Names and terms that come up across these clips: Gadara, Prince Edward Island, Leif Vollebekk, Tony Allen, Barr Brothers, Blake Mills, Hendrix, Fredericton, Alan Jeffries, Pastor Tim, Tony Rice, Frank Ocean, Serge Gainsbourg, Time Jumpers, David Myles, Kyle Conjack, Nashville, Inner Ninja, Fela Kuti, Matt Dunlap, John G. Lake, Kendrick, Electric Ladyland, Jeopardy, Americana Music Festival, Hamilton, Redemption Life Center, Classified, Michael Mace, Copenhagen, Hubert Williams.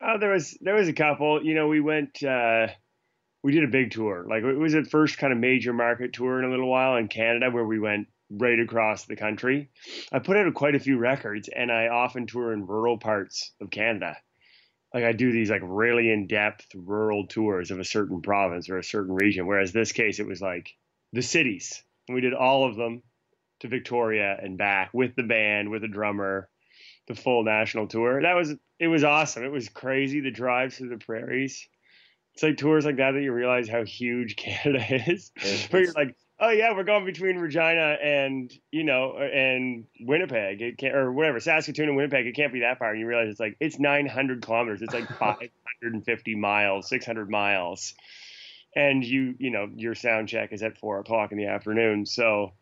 There was a couple. You know, we went, we did a big tour. Like, it was the first kind of major market tour in a little while in Canada, where we went right across the country. I put out quite a few records, and I often tour in rural parts of Canada. Like, I do these like really in-depth rural tours of a certain province or a certain region. Whereas this case, it was like the cities, and we did all of them to Victoria and back with the band, with a drummer, the full national tour. It was awesome. It was crazy. The drives through the prairies. It's like tours like that you realize how huge Canada is. But you're like, oh yeah, we're going between Regina and, you know, and Winnipeg. It can't, or whatever, Saskatoon and Winnipeg. It can't be that far. And you realize it's like, it's 900 kilometers. It's like 550 miles, 600 miles. And you know, your sound check is at 4 o'clock in the afternoon. So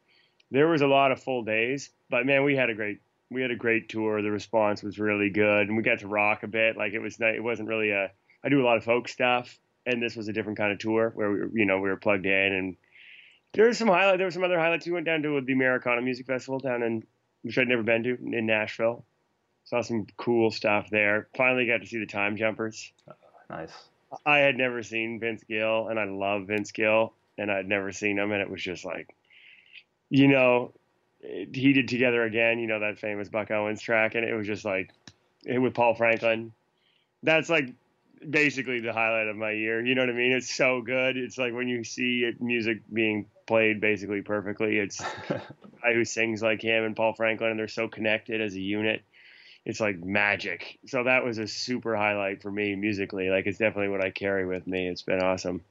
there was a lot of full days, but man, we had a great tour. The response was really good. And we got to rock a bit. Like, it was nice. It wasn't really I do a lot of folk stuff, and this was a different kind of tour where we were plugged in, and there were some other highlights. We went down to the Americana Music Festival down in, which I'd never been to, in Nashville. Saw some cool stuff there. Finally got to see the Time Jumpers. Oh, nice. I had never seen Vince Gill, and I love Vince Gill, and I'd never seen him, and it was just like, you know, he did Together Again, you know, that famous Buck Owens track, and it was just like, with Paul Franklin. That's like basically the highlight of my year. You know what I mean? It's so good. It's like when you see music being played basically perfectly. It's the guy who sings like him and Paul Franklin, and they're so connected as a unit. It's like magic. So that was a super highlight for me musically. Like, it's definitely what I carry with me. It's been awesome.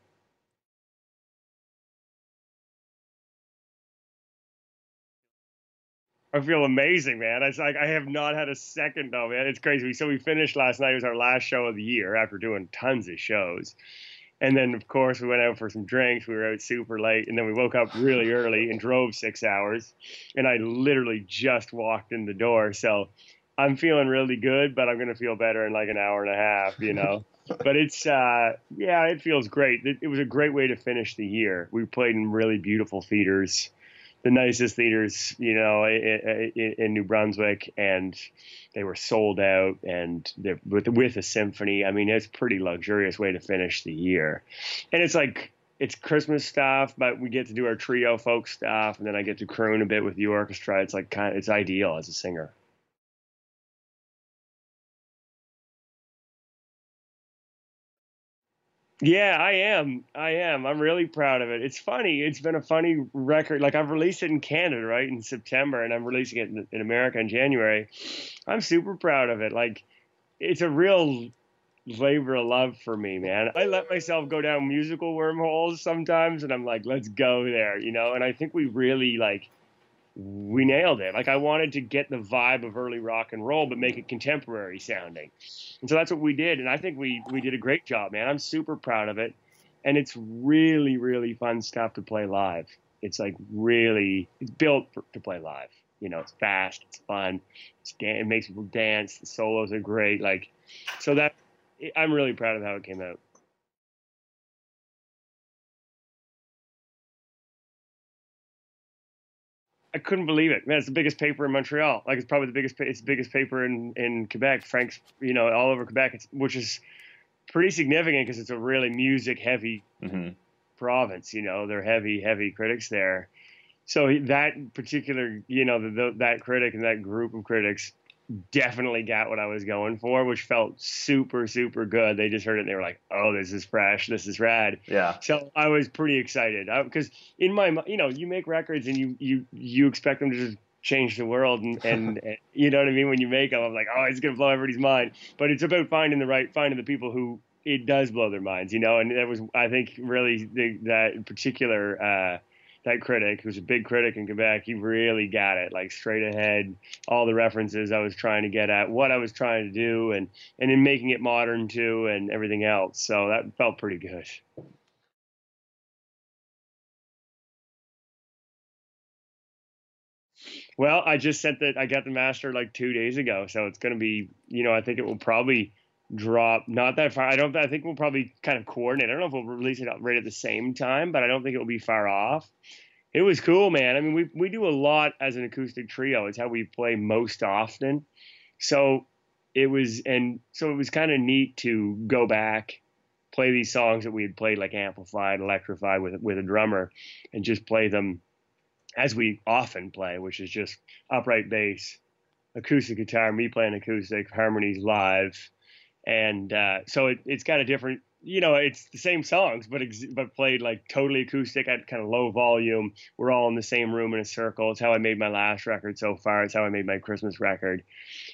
I feel amazing, man. It's like, I have not had a second though, man. It's crazy. So we finished last night. It was our last show of the year after doing tons of shows. And then, of course, we went out for some drinks. We were out super late. And then we woke up really early and drove 6 hours. And I literally just walked in the door. So I'm feeling really good, but I'm going to feel better in like an hour and a half, you know. But it's, yeah, it feels great. It was a great way to finish the year. We played in really beautiful theaters. The nicest theaters, you know, in New Brunswick, and they were sold out, and with a symphony. I mean, it's a pretty luxurious way to finish the year. And it's like, it's Christmas stuff, but we get to do our trio folk stuff, and then I get to croon a bit with the orchestra. It's like it's ideal as a singer. Yeah, I am. I'm really proud of it. It's funny. It's been a funny record. Like, I've released it in Canada, right, in September, and I'm releasing it in America in January. I'm super proud of it. Like, it's a real labor of love for me, man. I let myself go down musical wormholes sometimes, and I'm like, let's go there, you know? And I think we really, like, we nailed it. Like, I wanted to get the vibe of early rock and roll, but make it contemporary sounding. And so that's what we did. And I think we did a great job, man. I'm super proud of it. And it's really, really fun stuff to play live. It's like really, it's built to play live. You know, it's fast, it's fun, it makes people dance. The solos are great. Like, so that, I'm really proud of how it came out. I couldn't believe it, man. It's the biggest paper in Montreal. Like, it's probably the biggest paper in Quebec. Frank's, you know, all over Quebec, which is pretty significant because it's a really music heavy province. You know, they're heavy, heavy critics there. So that particular, you know, that critic and that group of critics definitely got what I was going for, which felt super, super good. They just heard it and they were like, oh, this is fresh. This is rad. Yeah. So I was pretty excited because in my, you know, you make records and you expect them to just change the world. And you know what I mean? When you make them, I'm like, oh, it's going to blow everybody's mind. But it's about finding the people who it does blow their minds, you know? And that was, I think, really that particular, that critic, who's a big critic in Quebec, he really got it, like straight ahead, all the references I was trying to get at, what I was trying to do, and in making it modern too, and everything else. So that felt pretty good. Well, I just sent that, I got the master like 2 days ago, so it's going to be, you know, I think it will probably drop not that far. I think we'll probably kind of coordinate. I don't know if we'll release it right at the same time, but I don't think it will be far off. It was cool, man. I mean, we do a lot as an acoustic trio. It's how we play most often. So it was kind of neat to go back, play these songs that we had played, like Amplified, Electrified, with a drummer, and just play them as we often play, which is just upright bass, acoustic guitar, me playing acoustic, harmonies live. And so it's kind of different. You know, it's the same songs, but played like totally acoustic at kind of low volume. We're all in the same room in a circle. It's how I made my last record so far. It's how I made my Christmas record.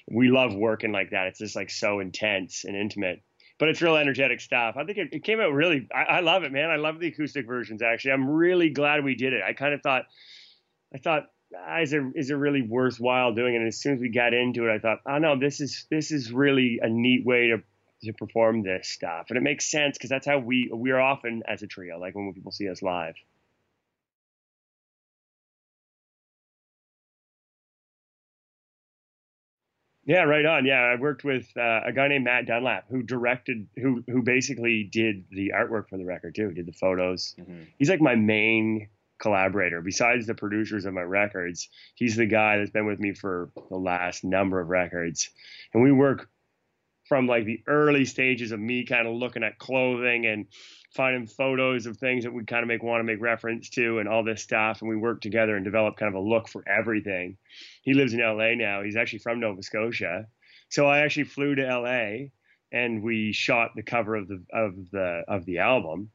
We love working like that. It's just like so intense and intimate, but it's real energetic stuff. I think it came out really, I love it, man. I love the acoustic versions, actually. I'm really glad we did it. I kind of thought, is it really worthwhile doing it? And as soon as we got into it, I thought, oh no, this is really a neat way to perform this stuff. And it makes sense, because that's how we are often as a trio, like when people see us live. Yeah, right on. Yeah, I worked with a guy named Matt Dunlap, who directed, who basically did the artwork for the record too, did the photos. Mm-hmm. He's like my main collaborator. Besides the producers of my records, he's the guy that's been with me for the last number of records. And we work from like the early stages of me kind of looking at clothing and finding photos of things that we kind of want to make reference to and all this stuff. And we work together and develop kind of a look for everything. He lives in LA now. He's actually from Nova Scotia. So I actually flew to LA and we shot the cover of the album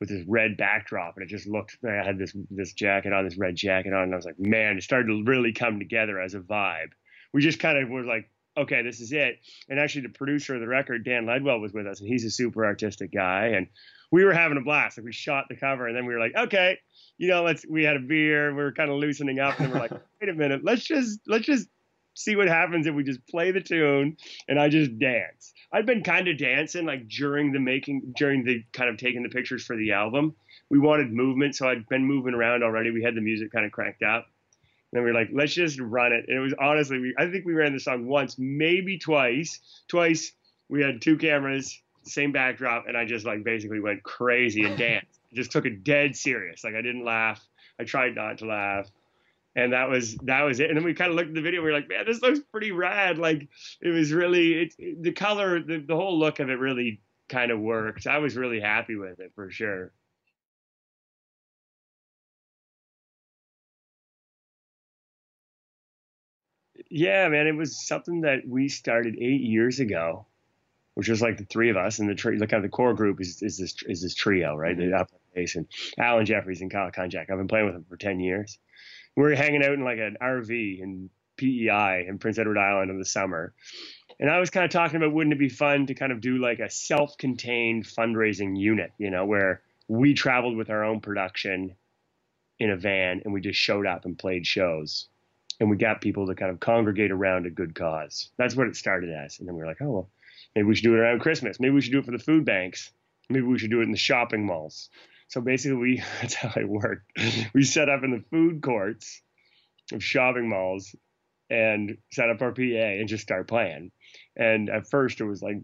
with this red backdrop, and it just looked, I had this jacket on, this red jacket on, and I was like, man, it started to really come together as a vibe. We just kind of were like, okay, this is it. And actually the producer of the record, Dan Ledwell, was with us, and he's a super artistic guy, and we were having a blast. Like, we shot the cover, and then we were like, okay, you know, we had a beer, we were kind of loosening up, and we're like, wait a minute, let's just see what happens if we just play the tune and I just dance. I'd been kind of dancing like during the kind of taking the pictures for the album. We wanted movement, so I'd been moving around already. We had the music kind of cranked up. And then we were like, let's just run it. And it was honestly, I think we ran the song once, maybe twice. Twice we had two cameras, same backdrop, and I just like basically went crazy and danced. I just took it dead serious. Like, I didn't laugh. I tried not to laugh. And that was it. And then we kind of looked at the video. We were like, man, this looks pretty rad. Like, it was really, the color, the whole look of it really kind of worked. I was really happy with it for sure. Yeah, man, it was something that we started 8 years ago, which was like the three of us and the trio. Look, how the core group is this trio, right? Mm-hmm. The Upper Basin, Alan Jeffries and Kyle Conjack. I've been playing with them for 10 years. We were hanging out in like an RV in PEI in Prince Edward Island in the summer. And I was kind of talking about, wouldn't it be fun to kind of do like a self-contained fundraising unit, you know, where we traveled with our own production in a van and we just showed up and played shows. And we got people to kind of congregate around a good cause. That's what it started as. And then we were like, oh, well, maybe we should do it around Christmas. Maybe we should do it for the food banks. Maybe we should do it in the shopping malls. So basically, that's how it worked. We set up in the food courts of shopping malls and set up our PA and just start playing. And at first, it was like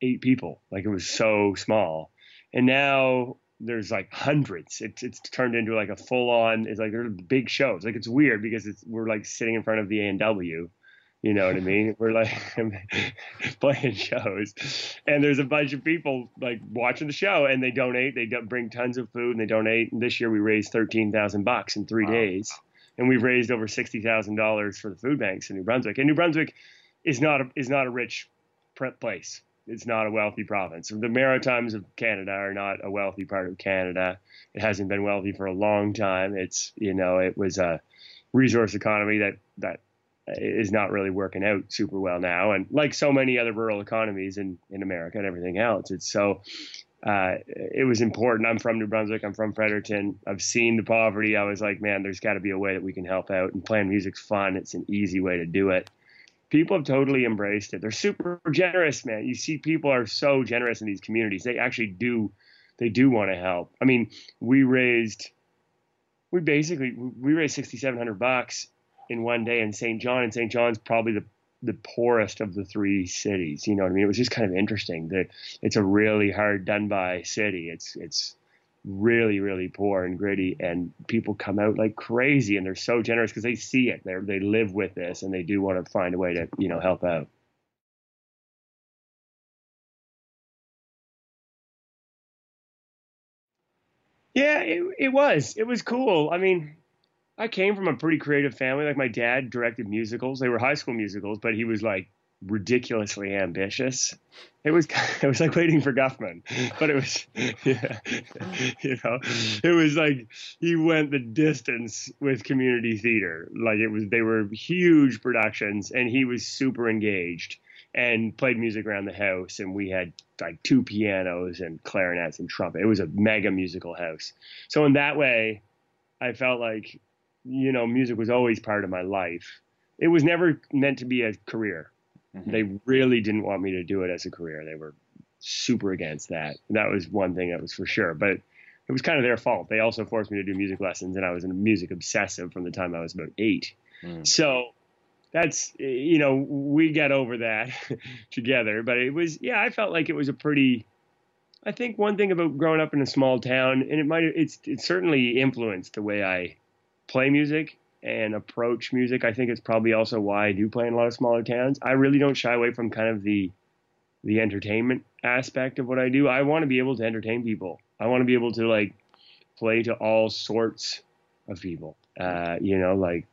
8 people. Like, it was so small. And now there's like hundreds. It's turned into like a full-on, it's like they're big shows. Like, it's weird because we're like sitting in front of the A&W. You know what I mean? We're like playing shows, and there's a bunch of people like watching the show, and they donate. They bring tons of food, and they donate. And this year we raised $13,000 in 3 days, and we've raised over $60,000 for the food banks in New Brunswick. And New Brunswick is not a rich place. It's not a wealthy province. The Maritimes of Canada are not a wealthy part of Canada. It hasn't been wealthy for a long time. It's, you know, it was a resource economy that is not really working out super well now. And like so many other rural economies in America and everything else, it's so, it was important. I'm from New Brunswick. I'm from Fredericton. I've seen the poverty. I was like, man, there's gotta be a way that we can help out, and playing music's fun. It's an easy way to do it. People have totally embraced it. They're super generous, man. You see, people are so generous in these communities. They actually do want to help. I mean, we raised $6,700 in one day in St. John, and St. John's probably the poorest of the 3 cities. You know what I mean? It was just kind of interesting that it's a really hard done by city. It's really, really poor and gritty, and people come out like crazy, and they're so generous because they see it. They live with this, and they do want to find a way to, you know, help out. Yeah, it was. It was cool. I mean, I came from a pretty creative family. Like, my dad directed musicals. They were high school musicals, but he was, like, ridiculously ambitious. It was like Waiting for Guffman, but it was, yeah, you know, it was like he went the distance with community theater. Like, they were huge productions, and he was super engaged and played music around the house. And we had like 2 pianos and clarinets and trumpet. It was a mega musical house. So in that way, I felt like, you know, music was always part of my life. It was never meant to be a career. They really didn't want me to do it as a career. They were super against that. That was one thing that was for sure. But it was kind of their fault. They also forced me to do music lessons, and I was a music obsessive from the time I was about 8. Mm. So that's, you know, we got over that together. But it was, yeah, I felt like it was a pretty, I think one thing about growing up in a small town, and it certainly influenced the way I play music and approach music. I think it's probably also why I do play in a lot of smaller towns. I really don't shy away from kind of the entertainment aspect of what I do. I want to be able to entertain people. I want to be able to, like, play to all sorts of people, you know, like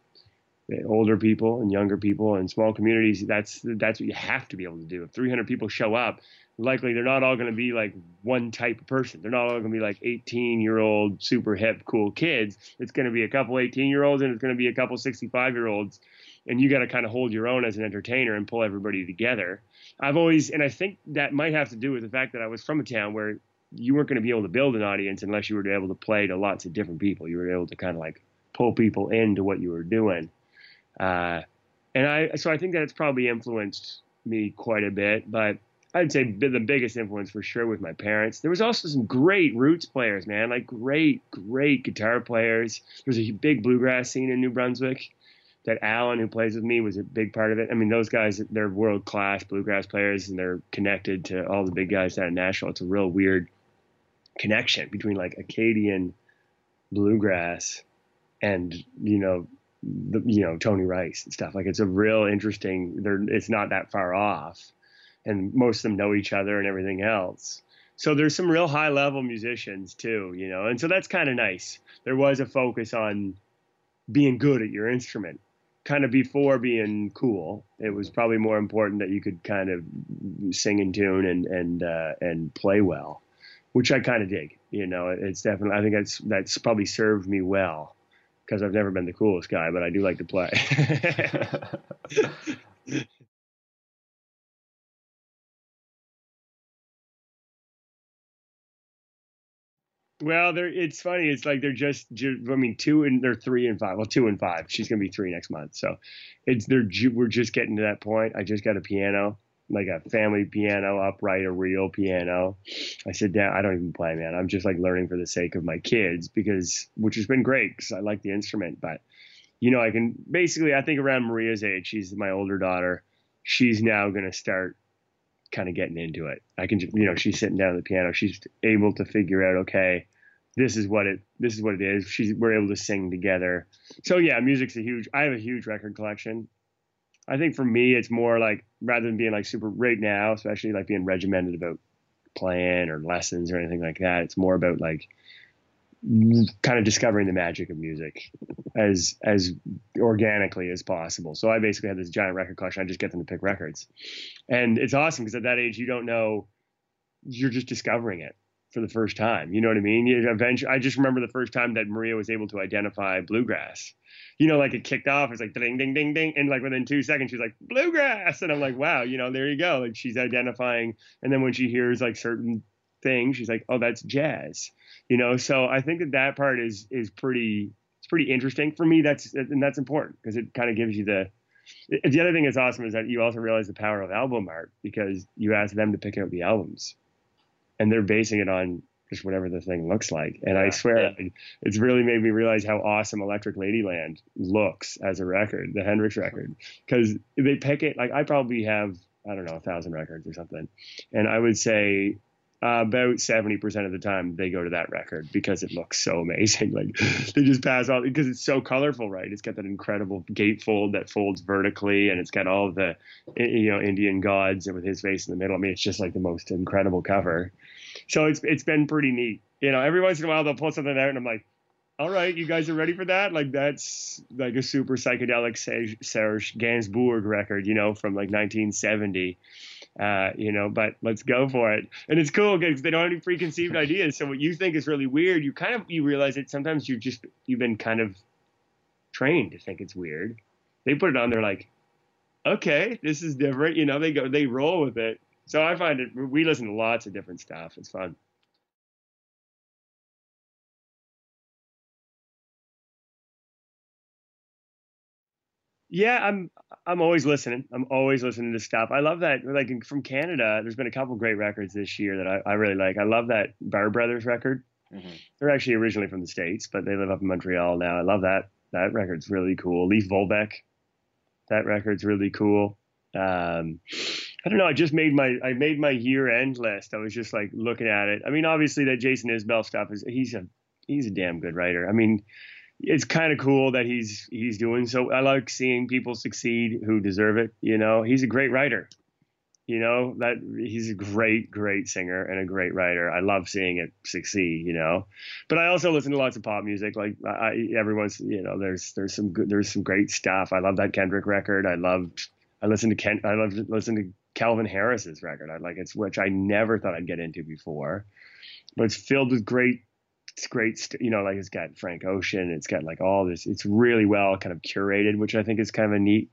older people and younger people and small communities. That's what you have to be able to do. If 300 people show up, likely they're not all going to be like one type of person. They're not all going to be like 18-year-old, super hip, cool kids. It's going to be a couple 18-year-olds, and it's going to be a couple 65-year-olds. And you got to kind of hold your own as an entertainer and pull everybody together. And I think that might have to do with the fact that I was from a town where you weren't going to be able to build an audience unless you were able to play to lots of different people. You were able to kind of like pull people into what you were doing. So I think that it's probably influenced me quite a bit, but I'd say the biggest influence for sure with my parents. There was also some great roots players, man, like great guitar players. There's a big bluegrass scene in New Brunswick that Alan, who plays with me, was a big part of it. I mean, those guys, they're world-class bluegrass players, and they're connected to all the big guys down in Nashville. It's a real weird connection between, like, Acadian bluegrass and, you know, Tony Rice and stuff. Like, it's a real interesting, it's not that far off. And most of them know each other and everything else. So there's some real high-level musicians too, you know. And so that's kind of nice. There was a focus on being good at your instrument, kind of before being cool. It was probably more important that you could kind of sing in tune and play well, which I kind of dig. You know, it's definitely, I think that's probably served me well, because I've never been the coolest guy, but I do like to play. Well, it's funny. It's like they're just, I mean, 2 and 3 and 5. Well, 2 and 5. She's going to be 3 next month. So we're just getting to that point. I just got a piano, like a family piano, upright, a real piano. I sit down. I don't even play, man. I'm just like learning for the sake of my kids, which has been great because I like the instrument. But, you know, I think around Maria's age, she's my older daughter. She's now going to start kind of getting into it. I can, you know, she's sitting down at the piano. She's able to figure out, okay, this is what it is. We're able to sing together. So yeah, music's I have a huge record collection. I think for me, it's more like, rather than being like super right now, especially like being regimented about playing or lessons or anything like that, it's more about like kind of discovering the magic of music as organically as possible. So I basically have this giant record collection. I just get them to pick records. And it's awesome because at that age, you don't know, you're just discovering it for the first time. You know what I mean? I just remember the first time that Maria was able to identify bluegrass. You know, like it kicked off. It's like ding, ding, ding, ding. And like within 2 seconds, she's like, bluegrass. And I'm like, wow, you know, there you go. Like she's identifying. And then when she hears like certain things, she's like, oh, that's jazz. You know, so I think that part is pretty interesting for me. That's important because it kind of gives you the other thing that's awesome is that you also realize the power of album art because you ask them to pick out the albums and they're basing it on just whatever the thing looks like. And yeah, I swear, yeah, it's really made me realize how awesome Electric Ladyland looks as a record, the Hendrix record, because they pick it. Like I probably have, I don't know, 1,000 records or something. And I would say about 70% of the time they go to that record because it looks so amazing. Like they just pass all because it's so colorful, right? It's got that incredible gatefold that folds vertically and it's got all the, you know, Indian gods with his face in the middle. I mean, it's just like the most incredible cover. So it's been pretty neat. You know, every once in a while they'll pull something out and I'm like, all right, you guys are ready for that? Like, that's like a super psychedelic Serge Gainsbourg record, you know, from like 1970, you know, but let's go for it. And it's cool because they don't have any preconceived ideas. So what you think is really weird, you realize that sometimes you've been kind of trained to think it's weird. They put it on, they're like, okay, this is different. You know, they roll with it. So I find it, we listen to lots of different stuff. It's fun. Yeah, I'm always listening. I'm always listening to stuff. I love that. Like from Canada, there's been a couple great records this year that I really like. I love that Barr Brothers record. Mm-hmm. They're actually originally from the States, but they live up in Montreal now. I love that. That record's really cool. Leif Vollebekk. That record's really cool. I don't know. I just made my year-end list. I was just like looking at it. I mean, obviously that Jason Isbell stuff is he's a damn good writer. I mean, it's kind of cool that he's doing so. I like seeing people succeed who deserve it. You know, he's a great writer. You know that he's a great singer and a great writer. I love seeing it succeed. You know, but I also listen to lots of pop music. Like everyone's, you know, there's some good, there's some great stuff. I love that Kendrick record. I love to listen to Calvin Harris's record. I like it's which I never thought I'd get into before, but it's filled with great. It's great, you know, like it's got Frank Ocean. It's got like all this. It's really well kind of curated, which I think is kind of a neat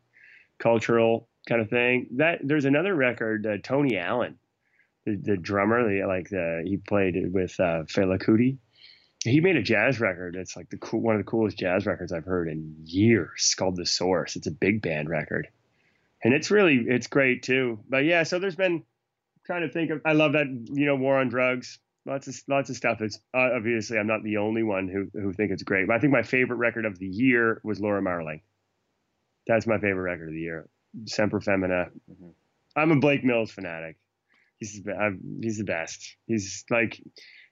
cultural kind of thing. That there's another record, Tony Allen, the drummer, he played with Fela Kuti. He made a jazz record. It's like one of the coolest jazz records I've heard in years. Called The Source. It's a big band record, and it's great too. But yeah, so there's been trying to think of. I love that, you know, War on Drugs. Lots of stuff. It's obviously I'm not the only one who think it's great. But I think my favorite record of the year was Laura Marling. That's my favorite record of the year. Semper Femina. Mm-hmm. I'm a Blake Mills fanatic. He's the best. He's like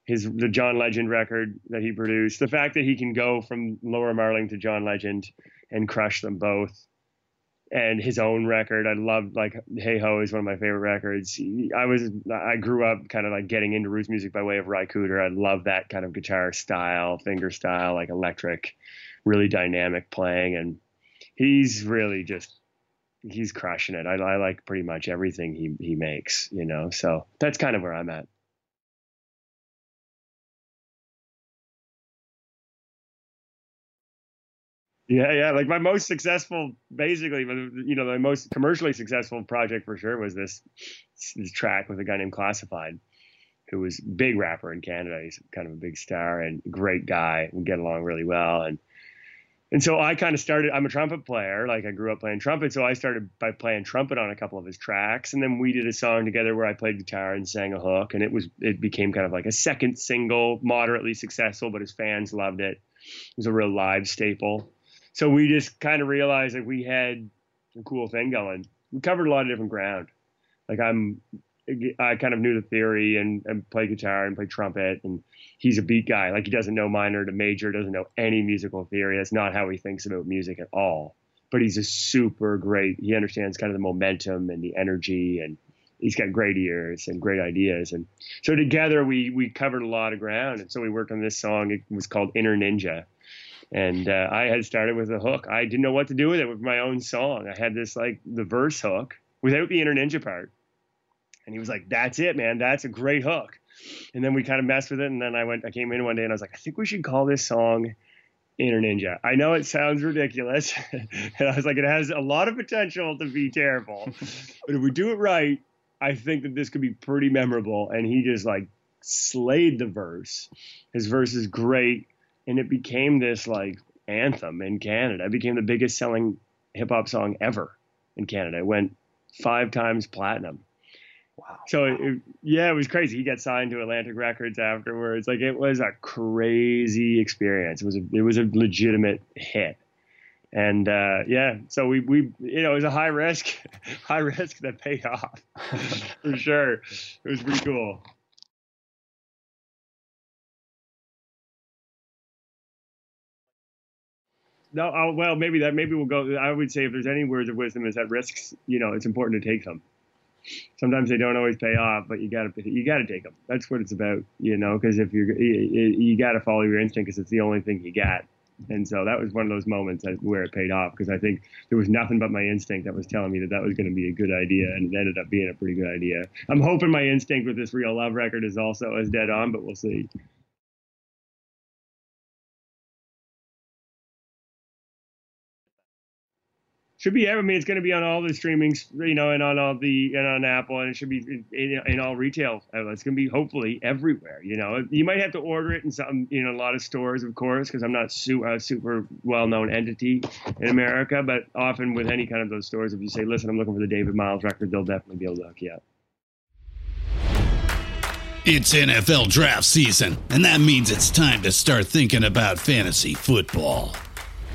the John Legend record that he produced. The fact that he can go from Laura Marling to John Legend and crush them both. And his own record, I love. Like Hey Ho is one of my favorite records. I grew up kind of like getting into roots music by way of Ry Cooder. I love that kind of guitar style, finger style, like electric, really dynamic playing. And he's really just, he's crushing it. I like pretty much everything he makes, you know. So that's kind of where I'm at. Yeah. Like my most successful, basically, you know, the most commercially successful project for sure was this track with a guy named Classified, who was a big rapper in Canada. He's kind of a big star and great guy. We get along really well. And so I kind of started, I'm a trumpet player. Like I grew up playing trumpet. So I started by playing trumpet on a couple of his tracks. And then we did a song together where I played guitar and sang a hook. And it became kind of like a second single, moderately successful, but his fans loved it. It was a real live staple. So we just kind of realized that we had a cool thing going. We covered a lot of different ground. Like I kind of knew the theory and play guitar and play trumpet. And he's a beat guy. Like he doesn't know minor to major, doesn't know any musical theory. That's not how he thinks about music at all. But he's a super great. He understands kind of the momentum and the energy, and he's got great ears and great ideas. And so together we covered a lot of ground. And so we worked on this song. It was called Inner Ninja. And I had started with a hook. I didn't know what to do with it with my own song. I had this like the verse hook without the Inner Ninja part. And he was like, that's it, man. That's a great hook. And then we kind of messed with it. And then I came in one day and I was like, I think we should call this song Inner Ninja. I know it sounds ridiculous. And I was like, it has a lot of potential to be terrible. But if we do it right, I think that this could be pretty memorable. And he just like slayed the verse. His verse is great. And it became this like anthem in Canada. It became the biggest selling hip hop song ever in Canada. It went 5 times platinum. Wow. So it was crazy. He got signed to Atlantic Records afterwards. Like it was a crazy experience. It was a legitimate hit. And so we you know, it was a high risk that paid off for sure. It was pretty cool. No, well, maybe we'll go. I would say if there's any words of wisdom is that risks, you know, it's important to take them. sometimes they don't always pay off, but you gotta take them. That's what it's about, you know, because if you gotta follow your instinct, because it's the only thing you got. And so that was one of those moments where it paid off, because I think there was nothing but my instinct that was telling me that that was going to be a good idea, and it ended up being a pretty good idea. I'm hoping my instinct with this Real Love record is also as dead on, but we'll see. Should be, I mean, it's going to be on all the streamings, you know, and on all the, and on Apple, and it should be in all retail outlets. It's going to be hopefully everywhere, you know. You might have to order it in some, you know, a lot of stores, of course, because I'm not a super well-known entity in America, but often with any kind of those stores, if you say, listen, I'm looking for the David Miles record, they'll definitely be able to hook you up. It's NFL draft season, and that means it's time to start thinking about fantasy football.